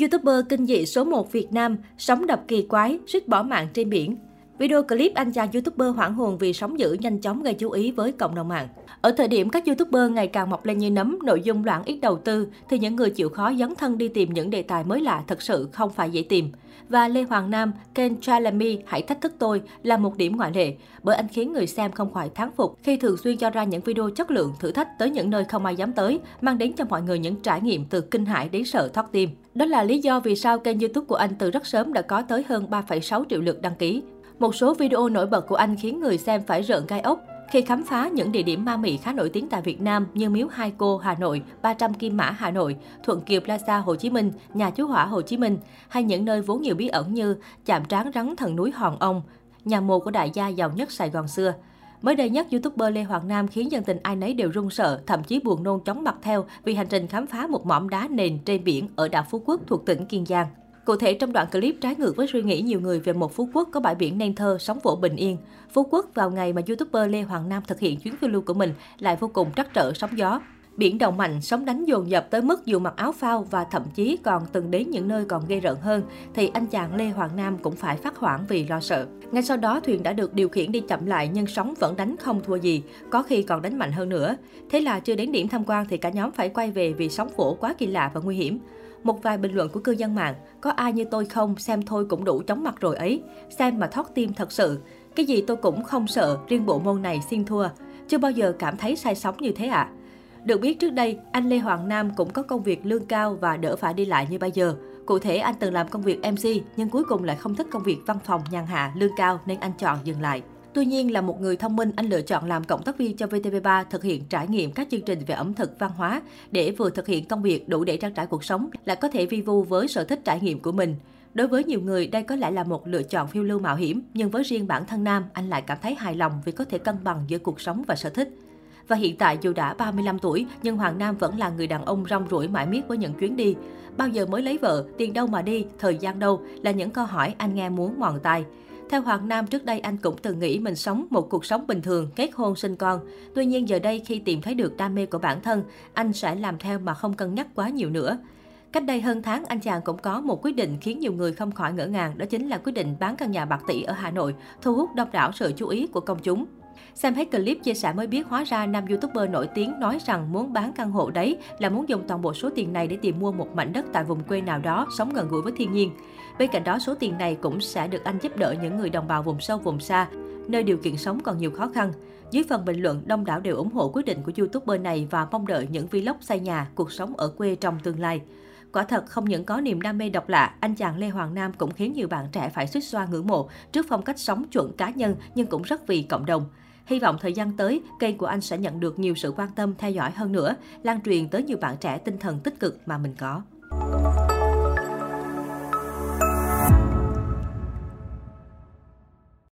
YouTuber kinh dị số 1 Việt Nam, sóng đập kỳ quái, suýt bỏ mạng trên biển. Video clip anh chàng YouTuber hoảng hồn vì sóng dữ nhanh chóng gây chú ý với cộng đồng mạng. Ở thời điểm các YouTuber ngày càng mọc lên như nấm, nội dung loãng ít đầu tư, thì những người chịu khó dấn thân đi tìm những đề tài mới lạ thật sự không phải dễ tìm. Và Lê Hoàng Nam, kênh Chalami Hãy Thách Thức Tôi là một điểm ngoại lệ, bởi anh khiến người xem không khỏi thán phục khi thường xuyên cho ra những video chất lượng thử thách tới những nơi không ai dám tới, mang đến cho mọi người những trải nghiệm từ kinh hãi đến sợ thót tim. Đó là lý do vì sao kênh YouTube của anh từ rất sớm đã có tới hơn 3,6 triệu lượt đăng ký. Một số video nổi bật của anh khiến người xem phải rợn gai ốc khi khám phá những địa điểm ma mị khá nổi tiếng tại Việt Nam như Miếu Hai Cô Hà Nội, 300 Kim Mã Hà Nội, Thuận Kiều Plaza Hồ Chí Minh, Nhà Chú Hỏa Hồ Chí Minh, hay những nơi vốn nhiều bí ẩn như Chạm Trán Rắn Thần Núi Hòn Ông, nhà mồ của đại gia giàu nhất Sài Gòn xưa. Mới đây nhất, YouTuber Lê Hoàng Nam khiến dân tình ai nấy đều run sợ, thậm chí buồn nôn chóng mặt theo vì hành trình khám phá một mỏm đá nền trên biển ở đảo Phú Quốc thuộc tỉnh Kiên Giang. Cụ thể, trong đoạn clip trái ngược với suy nghĩ nhiều người về một Phú Quốc có bãi biển nên thơ, sóng vỗ bình yên, Phú Quốc vào ngày mà YouTuber Lê Hoàng Nam thực hiện chuyến phiêu lưu của mình lại vô cùng trắc trở sóng gió. Biển động mạnh, sóng đánh dồn dập tới mức dù mặc áo phao và thậm chí còn từng đến những nơi còn ghê rợn hơn, thì anh chàng Lê Hoàng Nam cũng phải phát hoảng vì lo sợ. Ngay sau đó, thuyền đã được điều khiển đi chậm lại nhưng sóng vẫn đánh không thua gì, có khi còn đánh mạnh hơn nữa. Thế là chưa đến điểm tham quan thì cả nhóm phải quay về vì sóng vỗ quá kỳ lạ và nguy hiểm. Một vài bình luận của cư dân mạng, có ai như tôi không, xem thôi cũng đủ chóng mặt rồi ấy, xem mà thót tim thật sự. Cái gì tôi cũng không sợ, riêng bộ môn này xin thua, chưa bao giờ cảm thấy say sóng như thế ạ. Được biết trước đây, anh Lê Hoàng Nam cũng có công việc lương cao và đỡ phải đi lại như bây giờ. Cụ thể, anh từng làm công việc MC nhưng cuối cùng lại không thích công việc văn phòng nhàn hạ lương cao nên anh chọn dừng lại. Tuy nhiên, là một người thông minh, anh lựa chọn làm cộng tác viên cho VTV3 thực hiện trải nghiệm các chương trình về ẩm thực văn hóa để vừa thực hiện công việc đủ để trang trải cuộc sống, lại có thể vi vu với sở thích trải nghiệm của mình. Đối với nhiều người, đây có lẽ là một lựa chọn phiêu lưu mạo hiểm, nhưng với riêng bản thân Nam, anh lại cảm thấy hài lòng vì có thể cân bằng giữa cuộc sống và sở thích. Và hiện tại dù đã 35 tuổi, nhưng Hoàng Nam vẫn là người đàn ông rong ruổi mãi miết với những chuyến đi. Bao giờ mới lấy vợ, tiền đâu mà đi, thời gian đâu là những câu hỏi anh nghe muốn mòn tai. Theo Hoàng Nam, trước đây anh cũng từng nghĩ mình sống một cuộc sống bình thường, kết hôn, sinh con. Tuy nhiên giờ đây khi tìm thấy được đam mê của bản thân, anh sẽ làm theo mà không cân nhắc quá nhiều nữa. Cách đây hơn tháng, anh chàng cũng có một quyết định khiến nhiều người không khỏi ngỡ ngàng, đó chính là quyết định bán căn nhà bạc tỷ ở Hà Nội, thu hút đông đảo sự chú ý của công chúng. Xem hết clip chia sẻ mới biết hóa ra nam YouTuber nổi tiếng nói rằng muốn bán căn hộ đấy là muốn dùng toàn bộ số tiền này để tìm mua một mảnh đất tại vùng quê nào đó, sống gần gũi với thiên nhiên. Bên cạnh đó, số tiền này cũng sẽ được anh giúp đỡ những người đồng bào vùng sâu vùng xa, nơi điều kiện sống còn nhiều khó khăn. Dưới phần bình luận, đông đảo đều ủng hộ quyết định của YouTuber này và mong đợi những vlog xây nhà, cuộc sống ở quê trong tương lai. Quả thật, không những có niềm đam mê độc lạ, anh chàng Lê Hoàng Nam cũng khiến nhiều bạn trẻ phải xuýt xoa ngưỡng mộ trước phong cách sống chuẩn cá nhân nhưng cũng rất vì cộng đồng. Hy vọng thời gian tới, kênh của anh sẽ nhận được nhiều sự quan tâm theo dõi hơn nữa, lan truyền tới nhiều bạn trẻ tinh thần tích cực mà mình có.